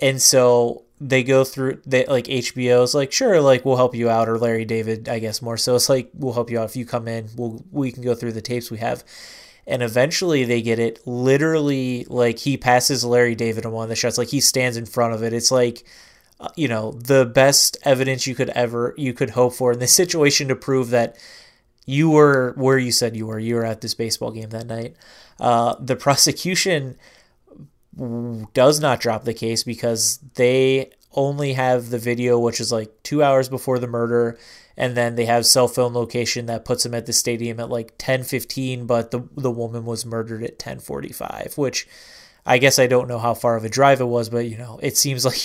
And so they go through, like, HBO's like, sure, like, we'll help you out, or Larry David, I guess, more so. It's like, we'll help you out if you come in. We can go through the tapes we have. And eventually they get it literally, like, he passes Larry David on one of the shots. Like, he stands in front of it. It's like, you know, the best evidence you could hope for in this situation to prove that you were where you said you were. You were at this baseball game that night. The prosecution does not drop the case because they only have the video, which is like 2 hours before the murder, and then they have cell phone location that puts them at the stadium at like 10:15, but the woman was murdered at 10:45, which I guess I don't know how far of a drive it was, but you know, it seems like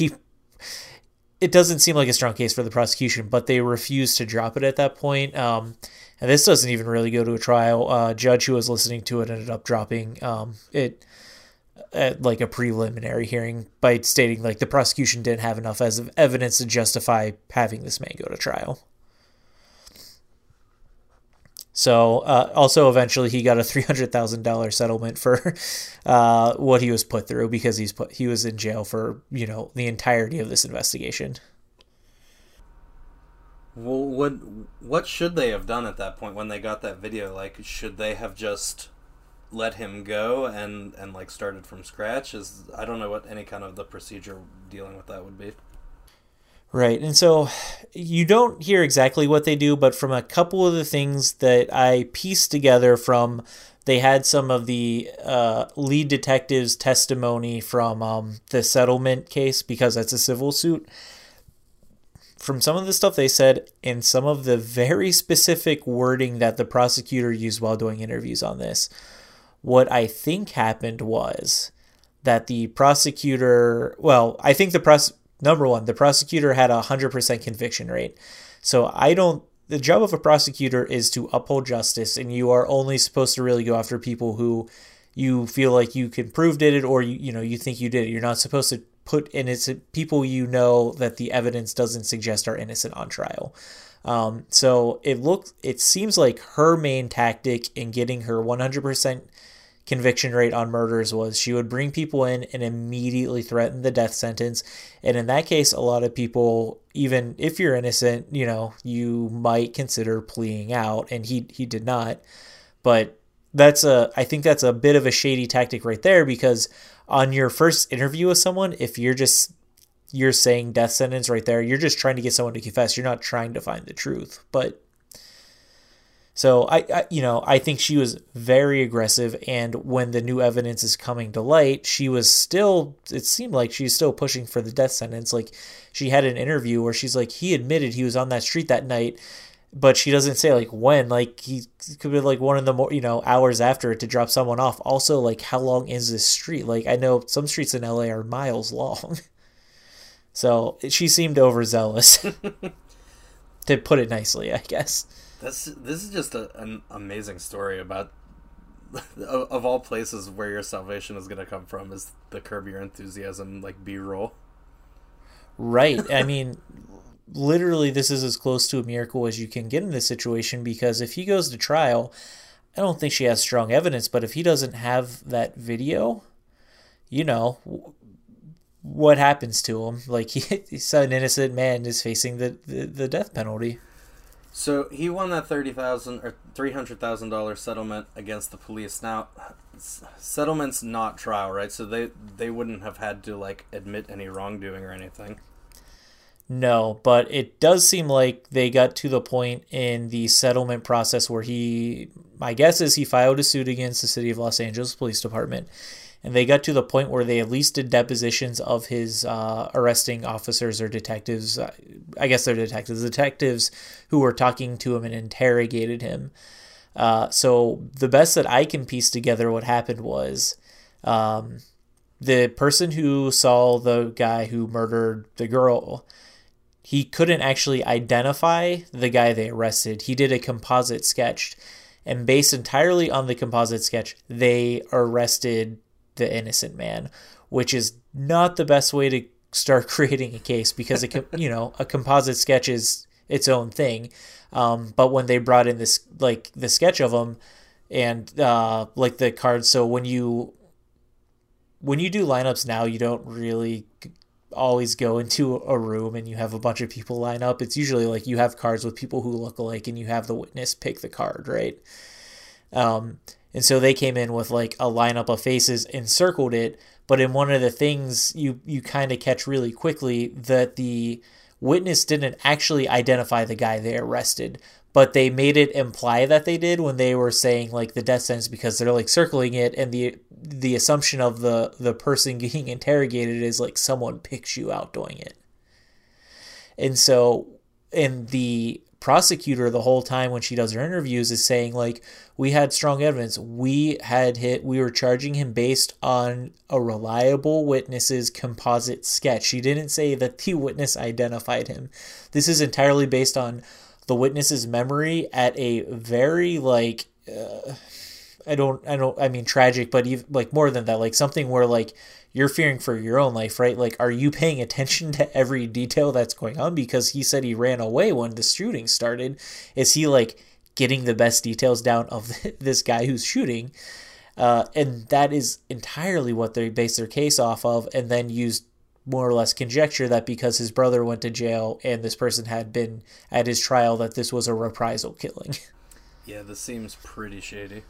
it doesn't seem like a strong case for the prosecution, but they refused to drop it at that point. And this doesn't even really go to a trial. Judge who was listening to it ended up dropping it at like a preliminary hearing by stating like the prosecution didn't have enough as of evidence to justify having this man go to trial. So also eventually he got a $300,000 settlement for what he was put through because he was in jail for, you know, the entirety of this investigation. Well, what should they have done at that point when they got that video? Like, should they have just let him go and like started from scratch? I don't know what any kind of the procedure dealing with that would be. Right, and so you don't hear exactly what they do, but from a couple of the things that I pieced together from, they had some of the lead detectives' testimony from the settlement case, because that's a civil suit. From some of the stuff they said and some of the very specific wording that the prosecutor used while doing interviews on this, what I think happened was that the prosecutor, number one, the prosecutor had a 100% conviction rate. So the job of a prosecutor is to uphold justice, and you are only supposed to really go after people who you feel like you can prove did it, or you think you did it. You're not supposed to put innocent people that the evidence doesn't suggest are innocent on trial. So it seems like her main tactic in getting her 100% conviction rate on murders was she would bring people in and immediately threaten the death sentence. And in that case, a lot of people, even if you're innocent, you might consider pleading out, and he did not. But I think that's a bit of a shady tactic right there, because on your first interview with someone, if you're saying death sentence right there, you're just trying to get someone to confess. You're not trying to find the truth. But so I think she was very aggressive, and when the new evidence is coming to light, it seemed like she's still pushing for the death sentence. Like, she had an interview where she's like, he admitted he was on that street that night, but she doesn't say like when. Like, he could be like one of the more, hours after it to drop someone off. Also, like, how long is this street? Like, I know some streets in LA are miles long. So she seemed overzealous, to put it nicely, I guess. This is just an amazing story about, of all places where your salvation is going to come from, is the Curb Your Enthusiasm, like, B-roll. Right. I mean, literally this is as close to a miracle as you can get in this situation, because if he goes to trial, I don't think she has strong evidence, but if he doesn't have that video, what happens to him? Like, he's an innocent man is facing the death penalty. So he won that $300,000 settlement against the police. Now, settlement's not trial, right? So they wouldn't have had to like admit any wrongdoing or anything. No, but it does seem like they got to the point in the settlement process where my guess is he filed a suit against the city of Los Angeles Police Department, and they got to the point where they at least did depositions of his arresting officers or detectives. I guess they're detectives who were talking to him and interrogated him. So the best that I can piece together what happened was the person who saw the guy who murdered the girl, he couldn't actually identify the guy they arrested. He did a composite sketch, and based entirely on the composite sketch, they arrested the innocent man, which is not the best way to start creating a case, because a composite sketch is its own thing. But when they brought in this, like, the sketch of him and like the card, so when you do lineups now, you don't really always go into a room and you have a bunch of people line up. It's usually like you have cards with people who look alike and you have the witness pick the card, right? And so they came in with like a lineup of faces and circled it. But in one of the things you kind of catch really quickly that the witness didn't actually identify the guy they arrested, but they made it imply that they did when they were saying like the death sentence, because they're like circling it, and the assumption of the person being interrogated is like someone picks you out doing it. And so, and the prosecutor the whole time when she does her interviews is saying like, we had strong evidence, we were charging him based on a reliable witness's composite sketch. She didn't say that the witness identified him. This is entirely based on the witness's memory at a very like tragic, but even like more than that, like something where like you're fearing for your own life, right? Like, are you paying attention to every detail that's going on? Because he said he ran away when the shooting started. Is he like getting the best details down of this guy who's shooting? And that is entirely what they base their case off of, and then used more or less conjecture that because his brother went to jail and this person had been at his trial, that this was a reprisal killing. Yeah, this seems pretty shady.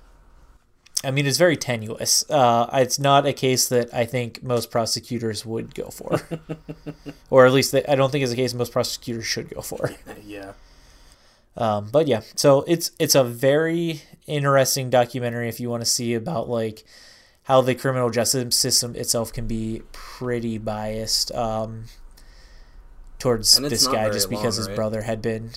I mean, it's very tenuous. It's not a case that I think most prosecutors would go for. Or at least I don't think it's a case most prosecutors should go for. Yeah. But yeah, so it's a very interesting documentary if you want to see about like how the criminal justice system itself can be pretty biased towards this guy just because his brother had been...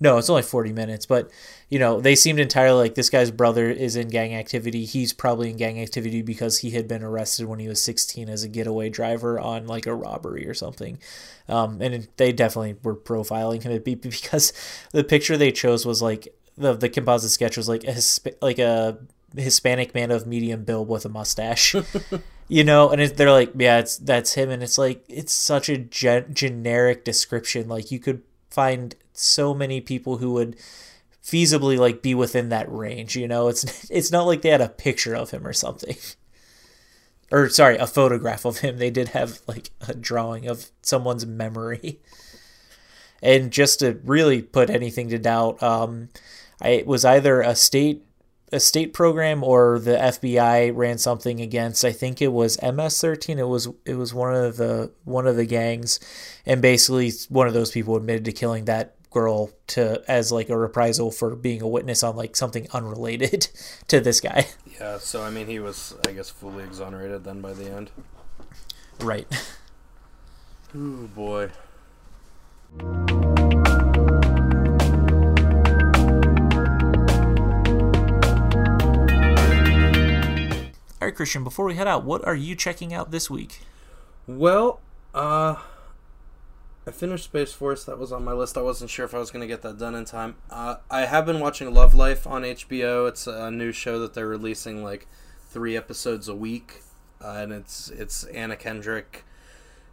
No, it's only 40 minutes, but, you know, they seemed entirely like this guy's brother is in gang activity. He's probably in gang activity because he had been arrested when he was 16 as a getaway driver on, like, a robbery or something. And they definitely were profiling him because the picture they chose was, like, the composite sketch was, like, a Hispanic man of medium build with a mustache. You know, and they're like, yeah, that's him. And it's, like, it's such a generic description. Like, you could find so many people who would feasibly like be within that range, you know. It's not like they had a picture of him or something, or sorry, a photograph of him. They did have like a drawing of someone's memory. And just to really put anything to doubt, it was either a state program or the FBI ran something against, I think it was MS-13. It was one of the gangs, and basically one of those people admitted to killing that girl as like a reprisal for being a witness on like something unrelated to this guy. Yeah, so I mean he was, I guess, fully exonerated then by the end. Right. Ooh boy. All right, Christian, before we head out, what are you checking out this week? Well, I finished Space Force. That was on my list. I wasn't sure if I was going to get that done in time. I have been watching Love Life on HBO. It's a new show that they're releasing like 3 episodes a week. And it's Anna Kendrick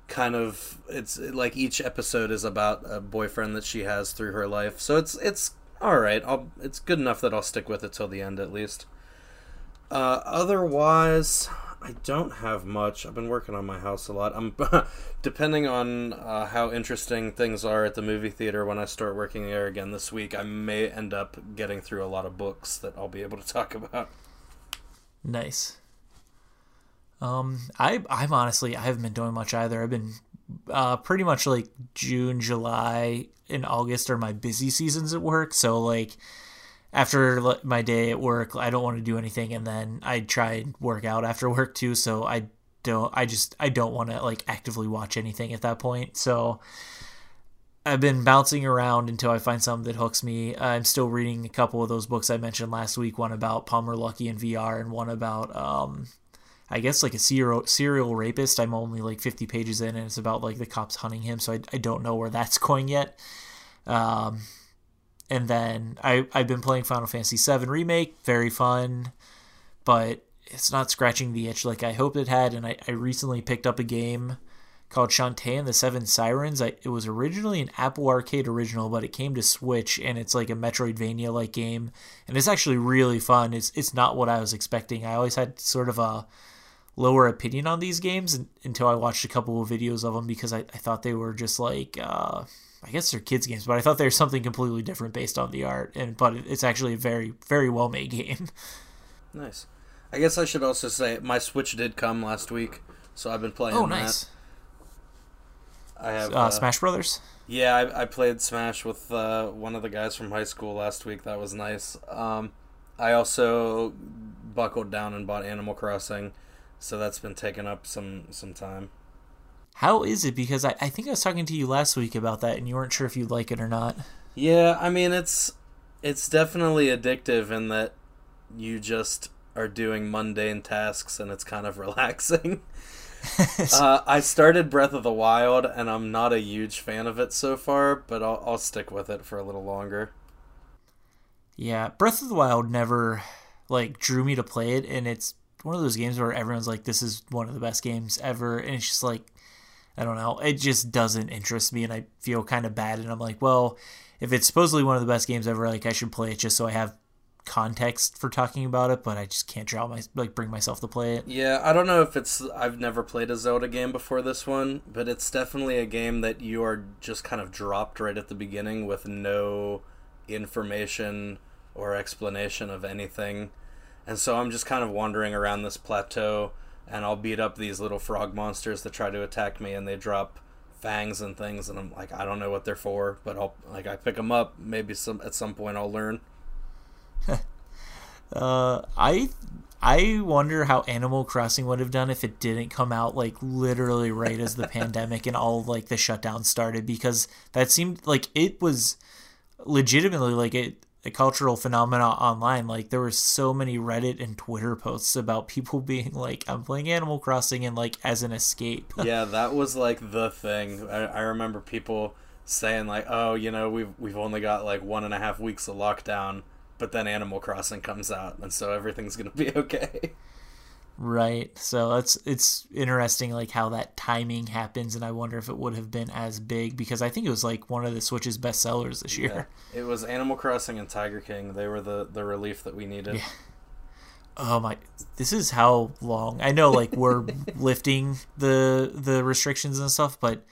kind of... It's like each episode is about a boyfriend that she has through her life. So it's all right. It's good enough that I'll stick with it till the end at least. Otherwise, I don't have much. I've been working on my house a lot. I'm depending on how interesting things are at the movie theater when I start working there again this week, I may end up getting through a lot of books that I'll be able to talk about. Nice. I'm honestly, I haven't been doing much either. I've been pretty much like June, July, and August are my busy seasons at work, so like after my day at work, I don't want to do anything, and then I try and work out after work too, so I don't want to like actively watch anything at that point. So I've been bouncing around until I find something that hooks me. I'm still reading a couple of those books I mentioned last week, one about Palmer Luckey and VR, and one about, I guess like a serial rapist. I'm only like 50 pages in, and it's about like the cops hunting him, so I don't know where that's going yet. And then I've been playing Final Fantasy VII Remake, very fun, but it's not scratching the itch like I hoped it had. And I recently picked up a game called Shantae and the Seven Sirens. It was originally an Apple Arcade original, but it came to Switch, and it's like a Metroidvania-like game. And it's actually really fun. It's not what I was expecting. I always had sort of a lower opinion on these games until I watched a couple of videos of them, because I thought they were just like... I guess they're kids' games, but I thought they were something completely different based on the art. But it's actually a very, very well-made game. Nice. I guess I should also say my Switch did come last week, so I've been playing that. Oh, nice. I have Smash Brothers? Yeah, I played Smash with one of the guys from high school last week. That was nice. I also buckled down and bought Animal Crossing, so that's been taking up some time. How is it? Because I think I was talking to you last week about that, and you weren't sure if you'd like it or not. Yeah, I mean, it's definitely addictive in that you just are doing mundane tasks, and it's kind of relaxing. I started Breath of the Wild, and I'm not a huge fan of it so far, but I'll stick with it for a little longer. Yeah, Breath of the Wild never, drew me to play it, and it's one of those games where everyone's like, this is one of the best games ever, and it's just like, I don't know, it just doesn't interest me, and I feel kind of bad, and I'm like, well, if it's supposedly one of the best games ever, I should play it just so I have context for talking about it, but I just can't bring myself to play it. Yeah, I don't know if I've never played a Zelda game before this one, but it's definitely a game that you are just kind of dropped right at the beginning with no information or explanation of anything. And so I'm just kind of wandering around this plateau, and I'll beat up these little frog monsters that try to attack me, and they drop fangs and things, and I'm like, I don't know what they're for, but I'll I pick them up. Maybe at some point I'll learn. I wonder how Animal Crossing would have done if it didn't come out literally right as the pandemic and all the shutdown started, because that seemed like it was legitimately a cultural phenomena online. There were so many Reddit and Twitter posts about people being I'm playing Animal Crossing and as an escape. Yeah, that was the thing. I remember people saying oh, we've only got 1.5 weeks of lockdown, but then Animal Crossing comes out, and so everything's going to be okay. Right. So it's interesting how that timing happens, and I wonder if it would have been as big, because I think it was one of the Switch's best sellers this year. Yeah. It was Animal Crossing and Tiger King. They were the relief that we needed. Yeah. Oh my, this is how long. I know we're lifting the restrictions and stuff, but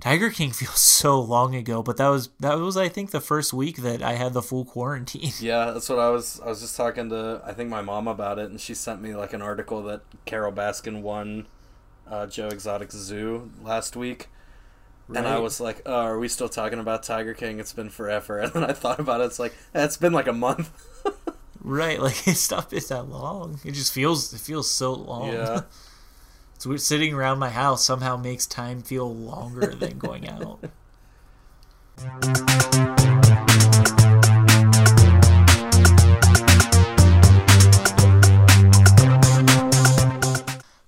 Tiger King feels so long ago, but that was I think the first week that I had the full quarantine. Yeah, that's what I was just talking to I think my mom about it, and she sent me an article that Carol Baskin won Joe Exotic's Zoo last week. Right. And I was like, oh, are we still talking about Tiger King? It's been forever. And then I thought about it, it's it's been a month. Right, it's not been that long. It feels so long. Yeah. So sitting around my house somehow makes time feel longer than going out. All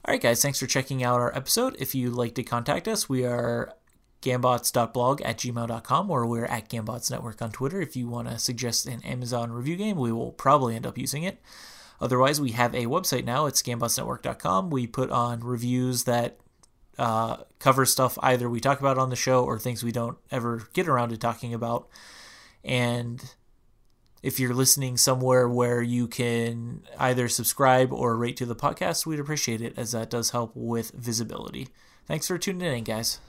right, guys, thanks for checking out our episode. If you'd like to contact us, we are gambots.blog@gmail.com, or we're at Gambots Network on Twitter. If you want to suggest an Amazon review game, we will probably end up using it. Otherwise, we have a website now. It's gambotsnetwork.com. We put on reviews that cover stuff either we talk about on the show or things we don't ever get around to talking about. And if you're listening somewhere where you can either subscribe or rate to the podcast, we'd appreciate it, as that does help with visibility. Thanks for tuning in, guys.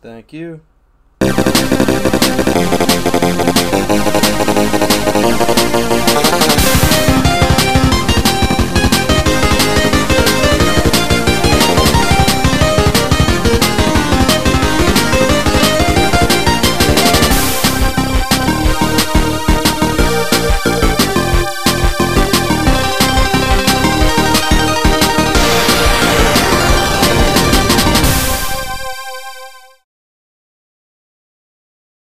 Thank you.